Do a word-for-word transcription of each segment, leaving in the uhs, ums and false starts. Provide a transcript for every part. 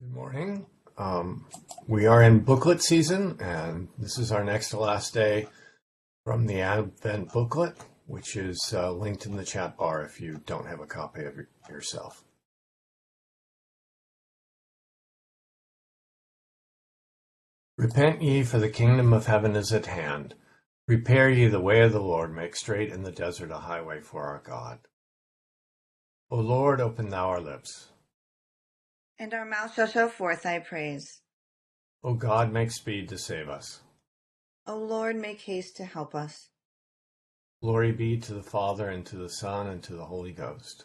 Good morning. Um, we are in booklet season, and this is our next to last day from the Advent booklet, which is uh, linked in the chat bar if you don't have a copy of it yourself. Repent ye, for the kingdom of heaven is at hand. Prepare ye the way of the Lord, make straight in the desert a highway for our God. O Lord, open thou our lips, and our mouth shall show forth thy praise. O God, make speed to save us. O Lord, make haste to help us. Glory be to the Father, and to the Son, and to the Holy Ghost.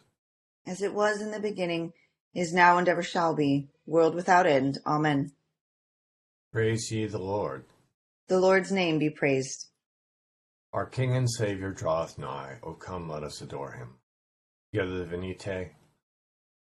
As it was in the beginning, is now, and ever shall be, world without end. Amen. Praise ye the Lord. The Lord's name be praised. Our King and Savior draweth nigh. O come, let us adore him. Together the Venite.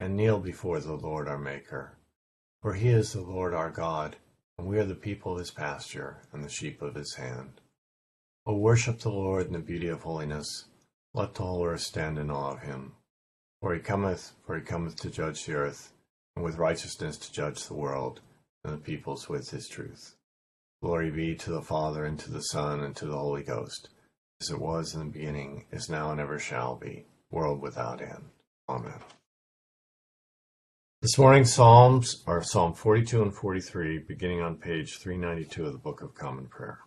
and kneel before the Lord our Maker. For he is the Lord our God, and we are the people of his pasture, and the sheep of his hand. O worship the Lord in the beauty of holiness. Let the whole earth stand in awe of him. For he cometh, for he cometh to judge the earth, and with righteousness to judge the world, and the peoples with his truth. Glory be to the Father, and to the Son, and to the Holy Ghost, as it was in the beginning, is now, and ever shall be, world without end. Amen. This morning's Psalms are Psalm forty-two and forty-three, beginning on page three ninety-two of the Book of Common Prayer.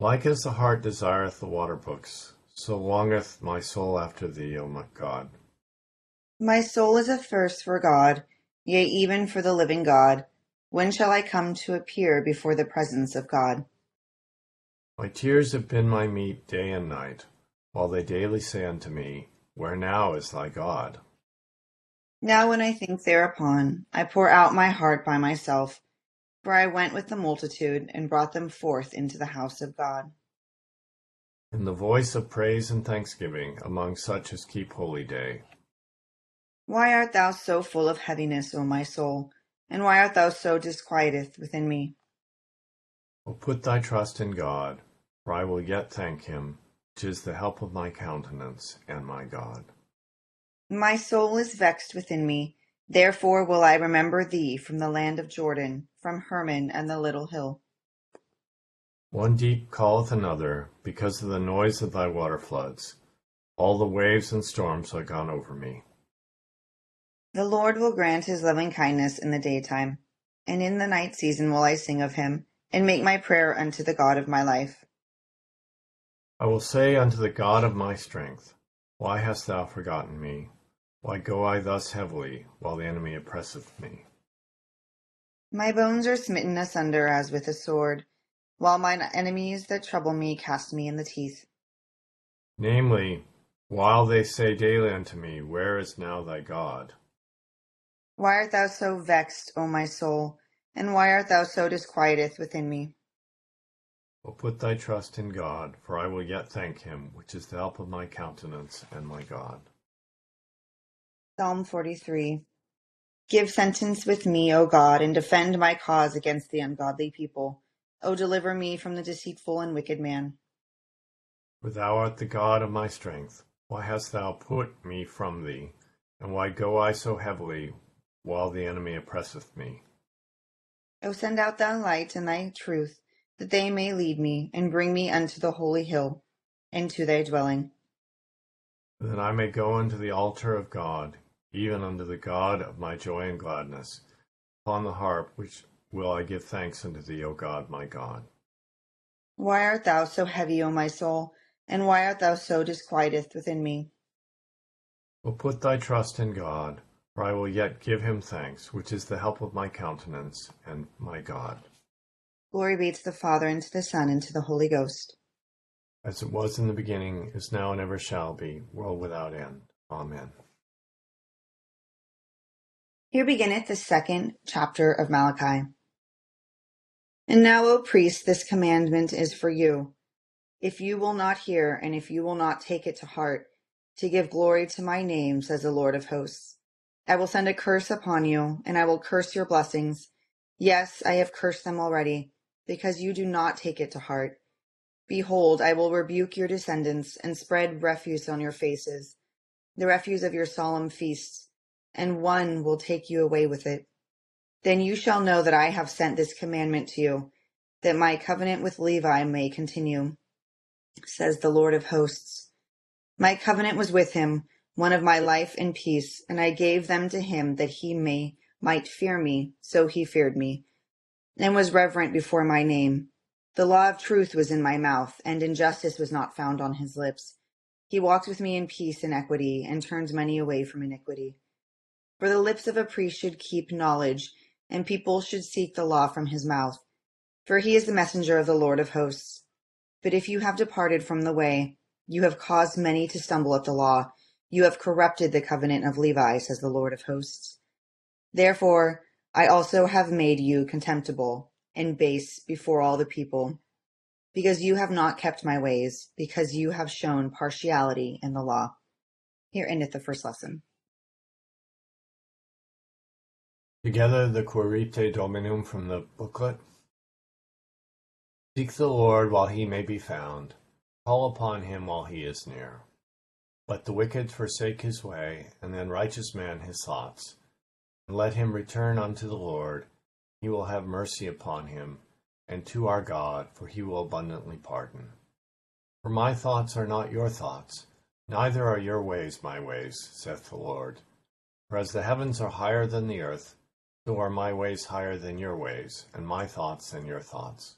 Like as the heart desireth the water brooks, so longeth my soul after thee, O my God. My soul is athirst for God, yea, even for the living God. When shall I come to appear before the presence of God? My tears have been my meat day and night, while they daily say unto me, Where now is thy God? Now when I think thereupon, I pour out my heart by myself, for I went with the multitude, and brought them forth into the house of God. In the voice of praise and thanksgiving, among such as keep holy day. Why art thou so full of heaviness, O my soul, and why art thou so disquieted within me? O put thy trust in God, for I will yet thank him, which is the help of my countenance and my God. My soul is vexed within me, therefore will I remember thee from the land of Jordan, from Hermon and the little hill. One deep calleth another, because of the noise of thy waterfloods. All the waves and storms are gone over me. The Lord will grant his loving kindness in the daytime, and in the night season will I sing of him, and make my prayer unto the God of my life. I will say unto the God of my strength, Why hast thou forgotten me? Why go I thus heavily, while the enemy oppresseth me? My bones are smitten asunder as with a sword, while mine enemies that trouble me cast me in the teeth. Namely, while they say daily unto me, Where is now thy God? Why art thou so vexed, O my soul, and why art thou so disquieted within me? O put thy trust in God, for I will yet thank him, which is the help of my countenance and my God. Psalm forty-three. Give sentence with me, O God, and defend my cause against the ungodly people. O deliver me from the deceitful and wicked man. For thou art the God of my strength. Why hast thou put me from thee? And why go I so heavily, while the enemy oppresseth me? O send out thy light and thy truth, that they may lead me, and bring me unto the holy hill, and to thy dwelling. That I may go unto the altar of God, even unto the God of my joy and gladness. Upon the harp which will I give thanks unto thee, O God, my God. Why art thou so heavy, O my soul, and why art thou so disquieted within me? O put thy trust in God, for I will yet give him thanks, which is the help of my countenance and my God. Glory be to the Father, and to the Son, and to the Holy Ghost. As it was in the beginning, is now, and ever shall be, world without end. Amen. Here beginneth the second chapter of Malachi. And now, O priests, this commandment is for you. If you will not hear, and if you will not take it to heart, to give glory to my name, says the Lord of hosts, I will send a curse upon you, and I will curse your blessings. Yes, I have cursed them already, because you do not take it to heart. Behold, I will rebuke your descendants, and spread refuse on your faces, the refuse of your solemn feasts, and one will take you away with it. Then you shall know that I have sent this commandment to you, that my covenant with Levi may continue, says the Lord of hosts. My covenant was with him, one of my life and peace, and I gave them to him that he may might fear me, so he feared me, and was reverent before my name. The law of truth was in my mouth, and injustice was not found on his lips. He walked with me in peace and equity, and turned many away from iniquity. For the lips of a priest should keep knowledge, and people should seek the law from his mouth, for he is the messenger of the Lord of hosts. But if you have departed from the way, you have caused many to stumble at the law. You have corrupted the covenant of Levi, says the Lord of hosts. Therefore, I also have made you contemptible and base before all the people, because you have not kept my ways, because you have shown partiality in the law. Here endeth the first lesson. Together, the Quirite Dominum from the booklet. Seek the Lord while he may be found. Call upon him while he is near. Let the wicked forsake his way, and the unrighteous man his thoughts. And let him return unto the Lord. He will have mercy upon him, and to our God, for he will abundantly pardon. For my thoughts are not your thoughts, neither are your ways my ways, saith the Lord. For as the heavens are higher than the earth, so are my ways higher than your ways, and my thoughts than your thoughts.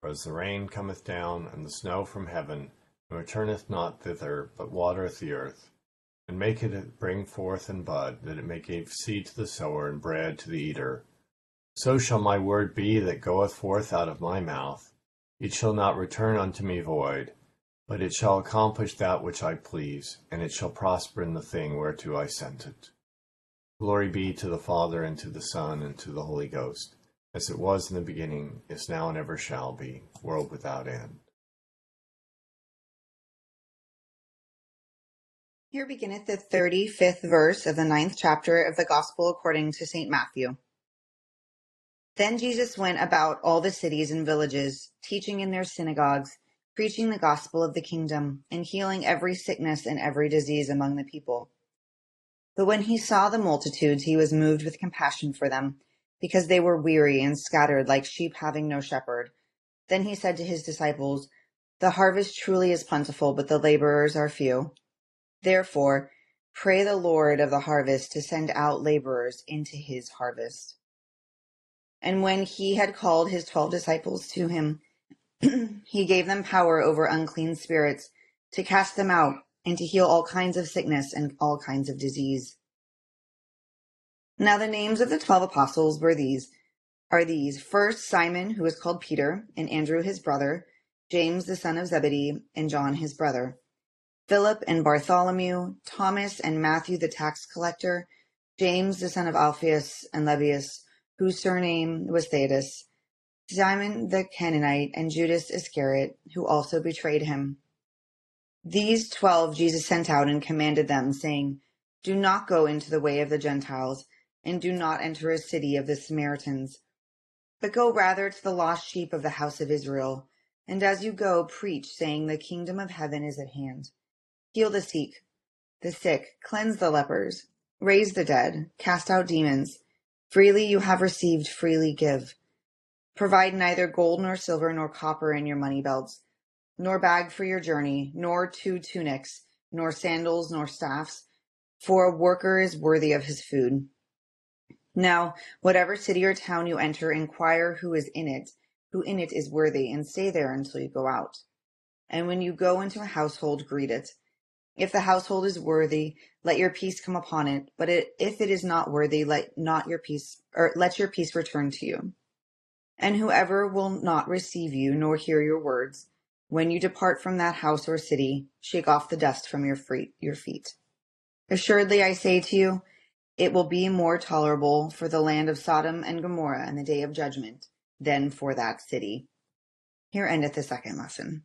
For as the rain cometh down, and the snow from heaven, and returneth not thither, but watereth the earth, and maketh it bring forth and bud, that it may give seed to the sower and bread to the eater, so shall my word be that goeth forth out of my mouth. It shall not return unto me void, but it shall accomplish that which I please, and it shall prosper in the thing whereto I sent it. Glory be to the Father, and to the Son, and to the Holy Ghost, as it was in the beginning, is now, and ever shall be, world without end. Here beginneth the thirty-fifth verse of the ninth chapter of the Gospel according to Saint Matthew. Then Jesus went about all the cities and villages, teaching in their synagogues, preaching the gospel of the kingdom, and healing every sickness and every disease among the people. But when he saw the multitudes, he was moved with compassion for them, because they were weary and scattered like sheep having no shepherd. Then he said to his disciples, The harvest truly is plentiful, but the laborers are few. Therefore, pray the Lord of the harvest to send out laborers into his harvest. And when he had called his twelve disciples to him, he gave them power over unclean spirits to cast them out and to heal all kinds of sickness and all kinds of disease. Now the names of the twelve apostles were these, are these, first Simon, who was called Peter, and Andrew his brother, James the son of Zebedee, and John his brother, Philip and Bartholomew, Thomas and Matthew the tax collector, James the son of Alphaeus and Levius, whose surname was Thaddeus, Simon the Canaanite, and Judas Iscariot, who also betrayed him. These twelve Jesus sent out and commanded them, saying, Do not go into the way of the Gentiles, and do not enter a city of the Samaritans, but go rather to the lost sheep of the house of Israel. And as you go, preach, saying, The kingdom of heaven is at hand. Heal the sick, the sick, cleanse the lepers, raise the dead, cast out demons. Freely you have received, freely give. Provide neither gold nor silver nor copper in your money belts, nor bag for your journey, nor two tunics, nor sandals, nor staffs, for a worker is worthy of his food. Now, whatever city or town you enter, inquire who is in it, who in it is worthy, and stay there until you go out. And when you go into a household, greet it. If the household is worthy, let your peace come upon it, but it, if it is not worthy, let not your peace, or let your peace return to you. And whoever will not receive you nor hear your words, when you depart from that house or city, shake off the dust from your, free, your feet. Assuredly, I say to you, It will be more tolerable for the land of Sodom and Gomorrah in the day of judgment than for that city. Here endeth the second lesson.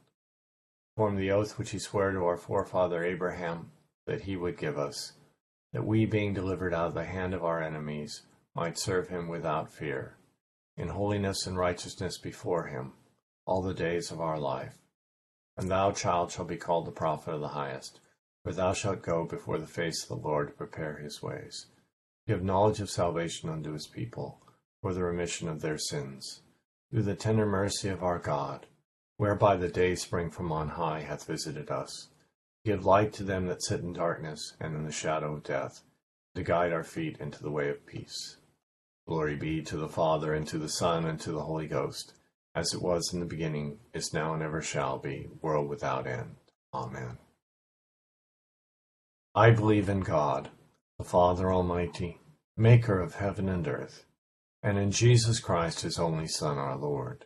perform the oath which he sware to our forefather Abraham that he would give us, that we, being delivered out of the hand of our enemies, might serve him without fear, in holiness and righteousness before him, all the days of our life. And thou, child, shalt be called the prophet of the highest, for thou shalt go before the face of the Lord to prepare his ways, to give knowledge of salvation unto his people, for the remission of their sins, through the tender mercy of our God, whereby the dayspring from on high hath visited us, to give light to them that sit in darkness and in the shadow of death, to guide our feet into the way of peace. Glory be to the Father, and to the Son, and to the Holy Ghost, as it was in the beginning, is now, and ever shall be, world without end. Amen. I believe in God, the Father Almighty, maker of heaven and earth, and in Jesus Christ, his only Son, our Lord,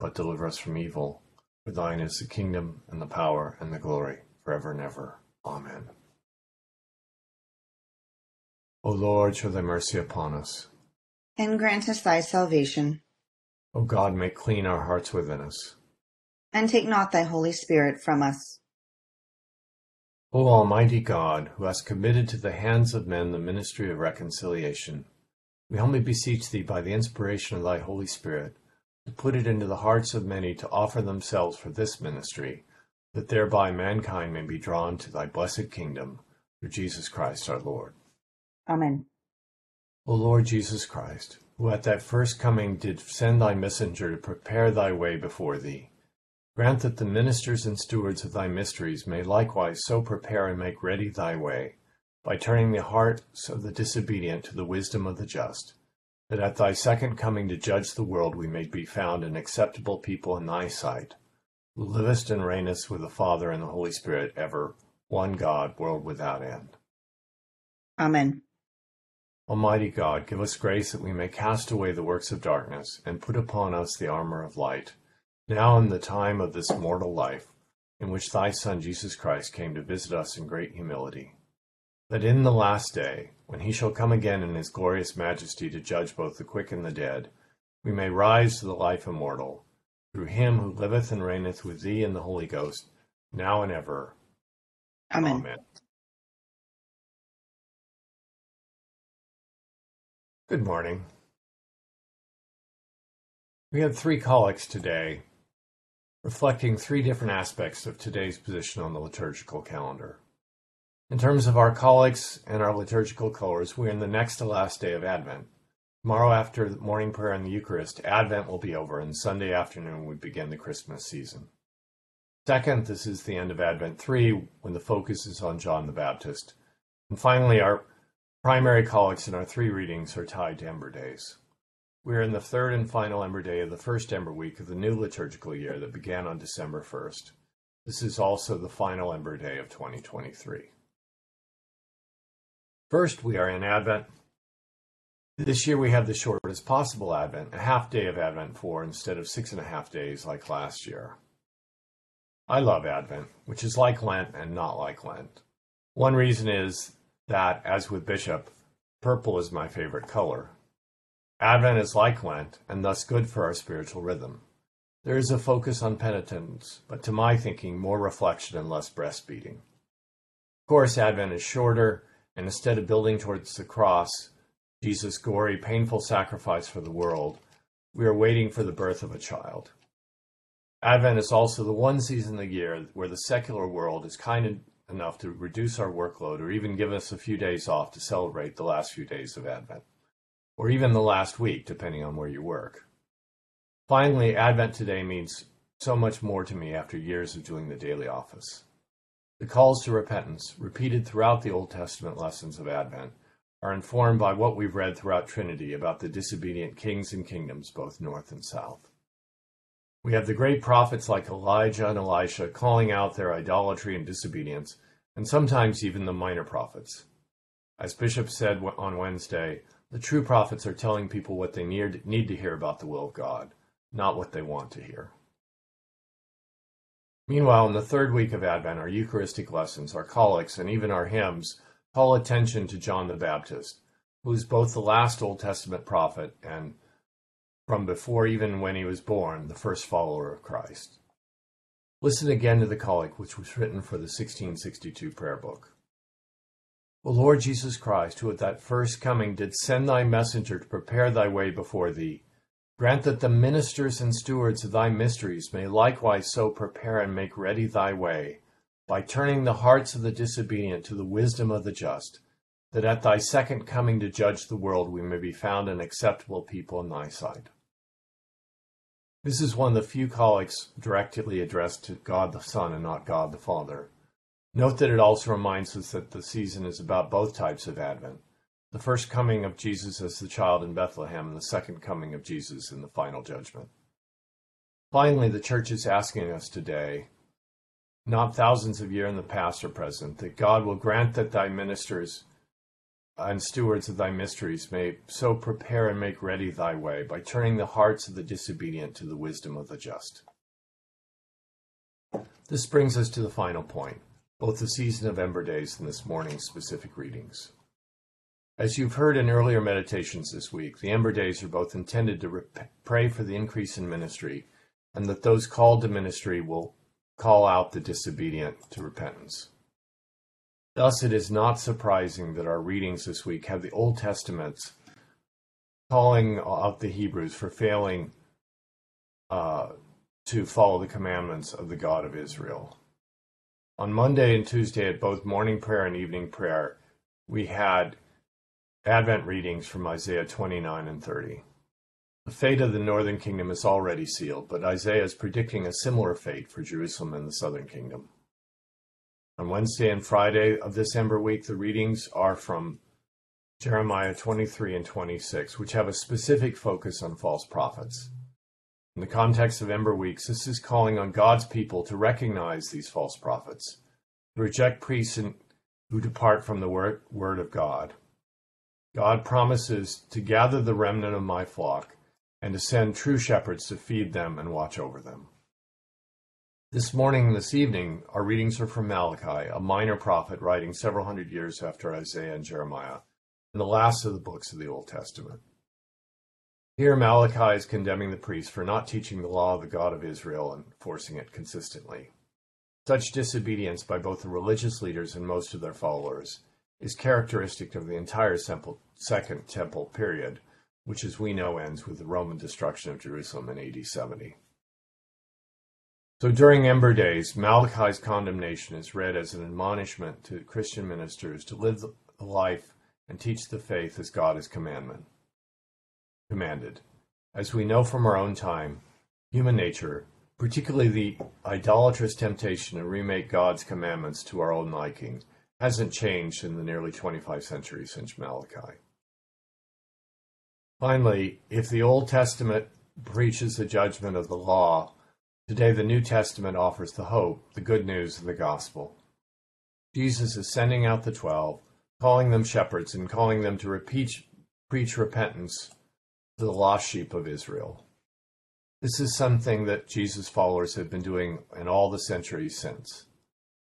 but deliver us from evil. For thine is the kingdom, and the power, and the glory, forever and ever. Amen. O Lord, show thy mercy upon us, and grant us thy salvation. O God, make clean our hearts within us, and take not thy Holy Spirit from us. O Almighty God, who hast committed to the hands of men the ministry of reconciliation, we humbly beseech thee by the inspiration of thy Holy Spirit to put it into the hearts of many to offer themselves for this ministry, that thereby mankind may be drawn to thy blessed kingdom, through Jesus Christ our Lord. Amen. O Lord Jesus Christ, who at that first coming did send thy messenger to prepare thy way before thee, grant that the ministers and stewards of thy mysteries may likewise so prepare and make ready thy way, by turning the hearts of the disobedient to the wisdom of the just, that at thy second coming to judge the world we may be found an acceptable people in thy sight, who livest and reignest with the Father and the Holy Spirit ever, one God, world without end. Amen. Almighty God, give us grace that we may cast away the works of darkness, and put upon us the armor of light, now in the time of this mortal life, in which thy Son Jesus Christ came to visit us in great humility, that in the last day, when he shall come again in his glorious majesty to judge both the quick and the dead, we may rise to the life immortal, through him who liveth and reigneth with thee in the Holy Ghost, now and ever. Amen. Amen. Good morning. We had three collects today, reflecting three different aspects of today's position on the liturgical calendar. In terms of our collects and our liturgical colors, we're in the next to last day of Advent. Tomorrow, after the morning prayer and the Eucharist, Advent will be over, and Sunday afternoon we begin the Christmas season. Second, this is the end of Advent three, when the focus is on John the Baptist. And finally, our primary collects in our three readings are tied to Ember Days. We are in the third and final Ember Day of the first Ember Week of the new liturgical year that began on December first. This is also the final Ember Day of twenty twenty-three. First, we are in Advent, This year we have the shortest possible Advent, a half day of Advent four instead of six and a half days like last year. I love Advent, which is like Lent and not like Lent. One reason is that, as with Bishop, purple is my favorite color. Advent is like Lent, and thus good for our spiritual rhythm. There is a focus on penitence, but to my thinking, more reflection and less breast-beating. Of course, Advent is shorter, and instead of building towards the cross, Jesus' gory, painful sacrifice for the world, we are waiting for the birth of a child. Advent is also the one season of the year where the secular world is kind enough to reduce our workload or even give us a few days off to celebrate the last few days of Advent, or even the last week, depending on where you work. Finally, Advent today means so much more to me after years of doing the daily office. The calls to repentance, repeated throughout the Old Testament lessons of Advent, are informed by what we've read throughout Trinity about the disobedient kings and kingdoms, both north and south. We have the great prophets like Elijah and Elisha calling out their idolatry and disobedience, and sometimes even the minor prophets. As Bishop said on Wednesday, the true prophets are telling people what they need to hear about the will of God, not what they want to hear. Meanwhile, in the third week of Advent, our Eucharistic lessons, our collects, and even our hymns call attention to John the Baptist, who is both the last Old Testament prophet and, from before even when he was born, the first follower of Christ. Listen again to the collect, which was written for the sixteen sixty-two prayer book. O Lord Jesus Christ, who at thy first coming didst send thy messenger to prepare thy way before thee, grant that the ministers and stewards of thy mysteries may likewise so prepare and make ready thy way, by turning the hearts of the disobedient to the wisdom of the just, that at thy second coming to judge the world we may be found an acceptable people in thy sight. This is one of the few collects directly addressed to God the Son and not God the Father. Note that it also reminds us that the season is about both types of Advent. The first coming of Jesus as the child in Bethlehem, and the second coming of Jesus in the final judgment. Finally, the Church is asking us today, not thousands of years in the past or present, that God will grant that thy ministers and stewards of thy mysteries may so prepare and make ready thy way, by turning the hearts of the disobedient to the wisdom of the just. This brings us to the final point, both the season of Ember Days and this morning's specific readings. As you've heard in earlier meditations this week, the Ember Days are both intended to pray for the increase in ministry, and that those called to ministry will call out the disobedient to repentance. Thus, it is not surprising that our readings this week have the Old Testament's calling out the Hebrews for failing uh, to follow the commandments of the God of Israel. On Monday and Tuesday, at both morning prayer and evening prayer, we had Advent readings from Isaiah twenty-nine and thirty. The fate of the northern kingdom is already sealed, but Isaiah is predicting a similar fate for Jerusalem and the southern kingdom. On Wednesday and Friday of this Ember week, the readings are from Jeremiah twenty-three and twenty-six, which have a specific focus on false prophets. In the context of Ember weeks, this is calling on God's people to recognize these false prophets, to reject priests who depart from the word, word of God. God promises to gather the remnant of my flock and to send true shepherds to feed them and watch over them. This morning and this evening, our readings are from Malachi, a minor prophet writing several hundred years after Isaiah and Jeremiah, and the last of the books of the Old Testament. Here Malachi is condemning the priests for not teaching the law of the God of Israel and enforcing it consistently. Such disobedience by both the religious leaders and most of their followers is characteristic of the entire Second Temple period, which as we know ends with the Roman destruction of Jerusalem in A D seventy. So during Ember Days, Malachi's condemnation is read as an admonishment to Christian ministers to live the life and teach the faith as God is commandment, commanded. As we know from our own time, human nature, particularly the idolatrous temptation to remake God's commandments to our own liking, hasn't changed in the nearly twenty-five centuries since Malachi. Finally, if the Old Testament preaches the judgment of the law, today the New Testament offers the hope, the good news of the gospel. Jesus is sending out the twelve, calling them shepherds and calling them to repeat, preach repentance to the lost sheep of Israel. This is something that Jesus' followers have been doing in all the centuries since.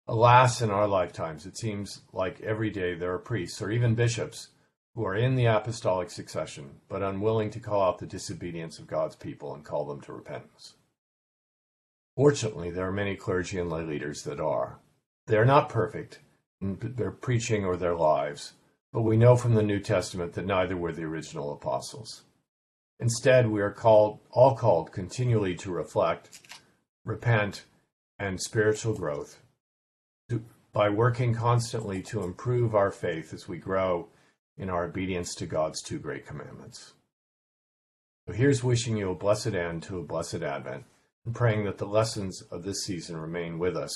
Alas, in our lifetimes, it seems like every day there are priests or even bishops who are in the apostolic succession, but unwilling to call out the disobedience of God's people and call them to repentance. Fortunately, there are many clergy and lay leaders that are. They are not perfect in their preaching or their lives, but we know from the New Testament that neither were the original apostles. Instead, we are called, all called continually to reflect, repent, and spiritual growth to, by working constantly to improve our faith as we grow in our obedience to God's two great commandments. So here's wishing you a blessed end to a blessed Advent, and praying that the lessons of this season remain with us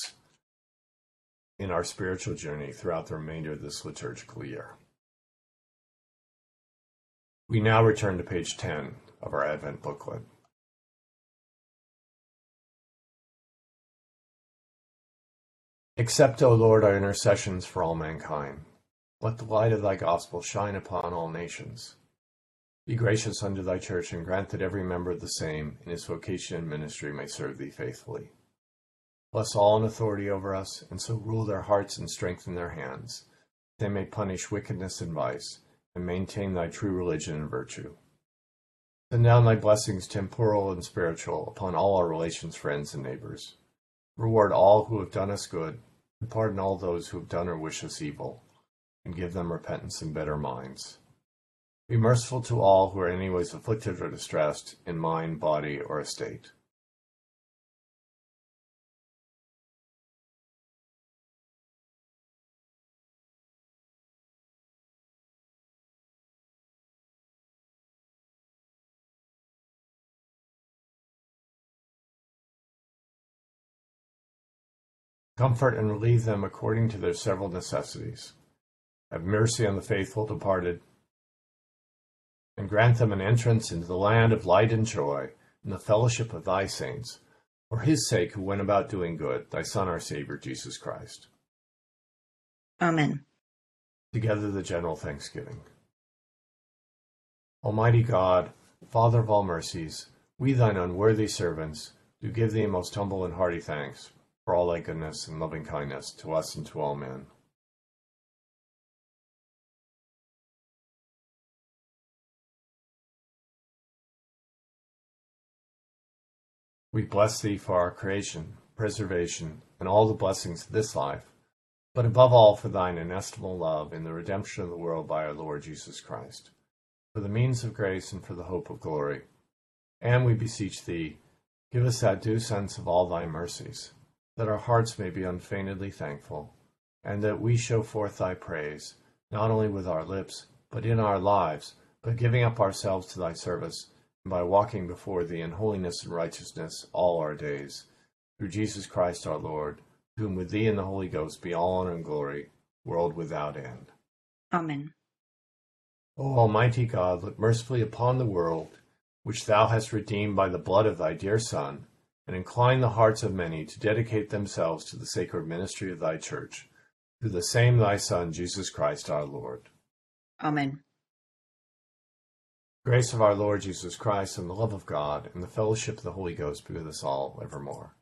in our spiritual journey throughout the remainder of this liturgical year. We now return to page ten of our Advent booklet. Accept, O Lord, our intercessions for all mankind. Let the light of thy gospel shine upon all nations. Be gracious unto thy church, and grant that every member of the same in his vocation and ministry may serve thee faithfully. Bless all in authority over us, and so rule their hearts and strengthen their hands, that they may punish wickedness and vice, and maintain thy true religion and virtue. Send down thy blessings, temporal and spiritual, upon all our relations, friends, and neighbors. Reward all who have done us good, and pardon all those who have done or wish us evil, and give them repentance and better minds. Be merciful to all who are in any ways afflicted or distressed in mind, body, or estate. Comfort and relieve them according to their several necessities. Have mercy on the faithful departed, and grant them an entrance into the land of light and joy, in the fellowship of thy saints, for his sake who went about doing good, thy Son, our Savior, Jesus Christ. Amen. Together the general thanksgiving. Almighty God, Father of all mercies, we thine unworthy servants do give thee most humble and hearty thanks, for all thy goodness and loving kindness to us and to all men. We bless thee for our creation, preservation, and all the blessings of this life, but above all for thine inestimable love in the redemption of the world by our Lord Jesus Christ, for the means of grace and for the hope of glory. And we beseech thee, give us that due sense of all thy mercies, that our hearts may be unfeignedly thankful, and that we show forth thy praise, not only with our lips, but in our lives, by giving up ourselves to thy service, and by walking before thee in holiness and righteousness all our days. Through Jesus Christ our Lord, whom with thee and the Holy Ghost be all honor and glory, world without end. Amen. O Almighty God, look mercifully upon the world, which thou hast redeemed by the blood of thy dear Son, and incline the hearts of many to dedicate themselves to the sacred ministry of thy church, through the same thy Son, Jesus Christ our Lord. Amen. Grace of our Lord Jesus Christ, and the love of God, and the fellowship of the Holy Ghost be with us all evermore.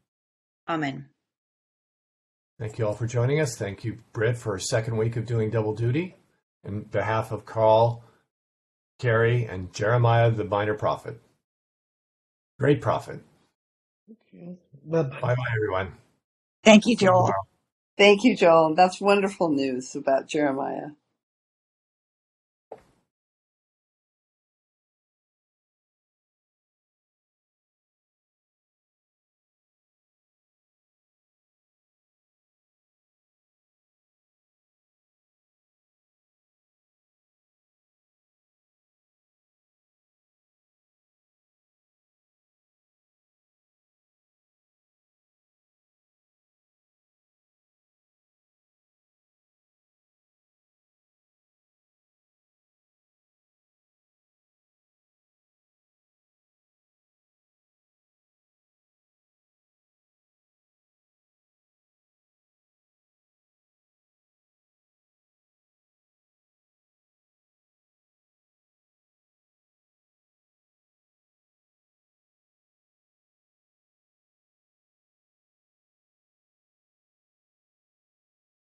Amen. Thank you all for joining us. Thank you, Britt, for a second week of doing double duty. On behalf of Carl, Carrie, and Jeremiah, the minor prophet. Great prophet. Okay. Well, bye-bye, everyone. Thank you, Joel. Thank you, Joel. That's wonderful news about Jeremiah.